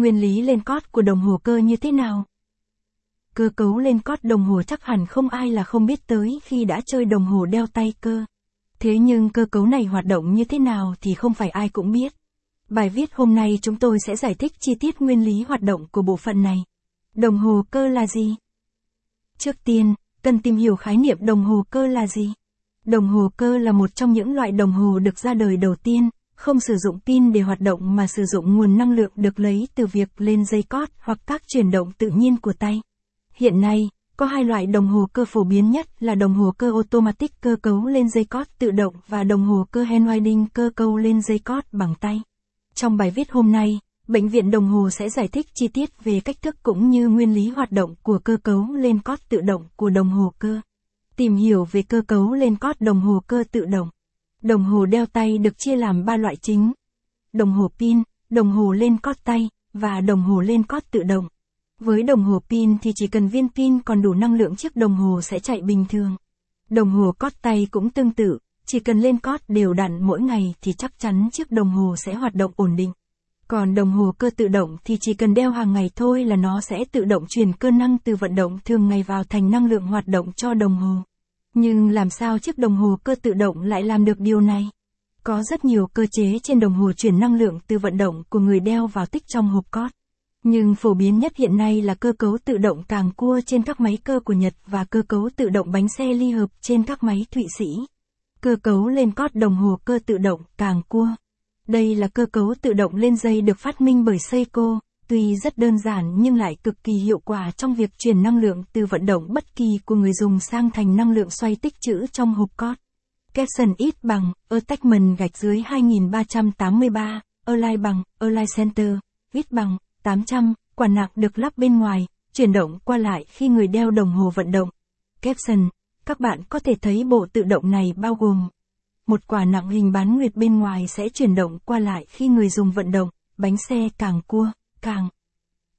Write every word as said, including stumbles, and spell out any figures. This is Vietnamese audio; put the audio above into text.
Nguyên lý lên cót của đồng hồ cơ như thế nào? Cơ cấu lên cót đồng hồ chắc hẳn không ai là không biết tới khi đã chơi đồng hồ đeo tay cơ. Thế nhưng cơ cấu này hoạt động như thế nào thì không phải ai cũng biết. Bài viết hôm nay chúng tôi sẽ giải thích chi tiết nguyên lý hoạt động của bộ phận này. Đồng hồ cơ là gì? Trước tiên, cần tìm hiểu khái niệm đồng hồ cơ là gì. Đồng hồ cơ là một trong những loại đồng hồ được ra đời đầu tiên, không sử dụng pin để hoạt động mà sử dụng nguồn năng lượng được lấy từ việc lên dây cót hoặc các chuyển động tự nhiên của tay. Hiện nay, có hai loại đồng hồ cơ phổ biến nhất là đồng hồ cơ automatic cơ cấu lên dây cót tự động và đồng hồ cơ handwinding cơ cấu lên dây cót bằng tay. Trong bài viết hôm nay, Bệnh viện Đồng hồ sẽ giải thích chi tiết về cách thức cũng như nguyên lý hoạt động của cơ cấu lên cót tự động của đồng hồ cơ. Tìm hiểu về cơ cấu lên cót đồng hồ cơ tự động. Đồng hồ đeo tay được chia làm ba loại chính: đồng hồ pin, đồng hồ lên cót tay và đồng hồ lên cót tự động. Với đồng hồ pin thì chỉ cần viên pin còn đủ năng lượng chiếc đồng hồ sẽ chạy bình thường. Đồng hồ cót tay cũng tương tự, chỉ cần lên cót đều đặn mỗi ngày thì chắc chắn chiếc đồng hồ sẽ hoạt động ổn định. Còn đồng hồ cơ tự động thì chỉ cần đeo hàng ngày thôi là nó sẽ tự động chuyển cơ năng từ vận động thường ngày vào thành năng lượng hoạt động cho đồng hồ. Nhưng làm sao chiếc đồng hồ cơ tự động lại làm được điều này? Có rất nhiều cơ chế trên đồng hồ chuyển năng lượng từ vận động của người đeo vào tích trong hộp cót. Nhưng phổ biến nhất hiện nay là cơ cấu tự động càng cua trên các máy cơ của Nhật và cơ cấu tự động bánh xe ly hợp trên các máy Thụy Sĩ. Cơ cấu lên cót đồng hồ cơ tự động càng cua. Đây là cơ cấu tự động lên dây được phát minh bởi Seiko, tuy rất đơn giản nhưng lại cực kỳ hiệu quả trong việc chuyển năng lượng từ vận động bất kỳ của người dùng sang thành năng lượng xoay tích trữ trong hộp cót. Capson ít bằng, attachment gạch dưới hai nghìn ba trăm tám mươi ba, align bằng, align center, ít bằng, tám trăm, quả nạc được lắp bên ngoài, chuyển động qua lại khi người đeo đồng hồ vận động. Capson, các bạn có thể thấy bộ tự động này bao gồm: một quả nặng hình bán nguyệt bên ngoài sẽ chuyển động qua lại khi người dùng vận động, bánh xe càng cua, càng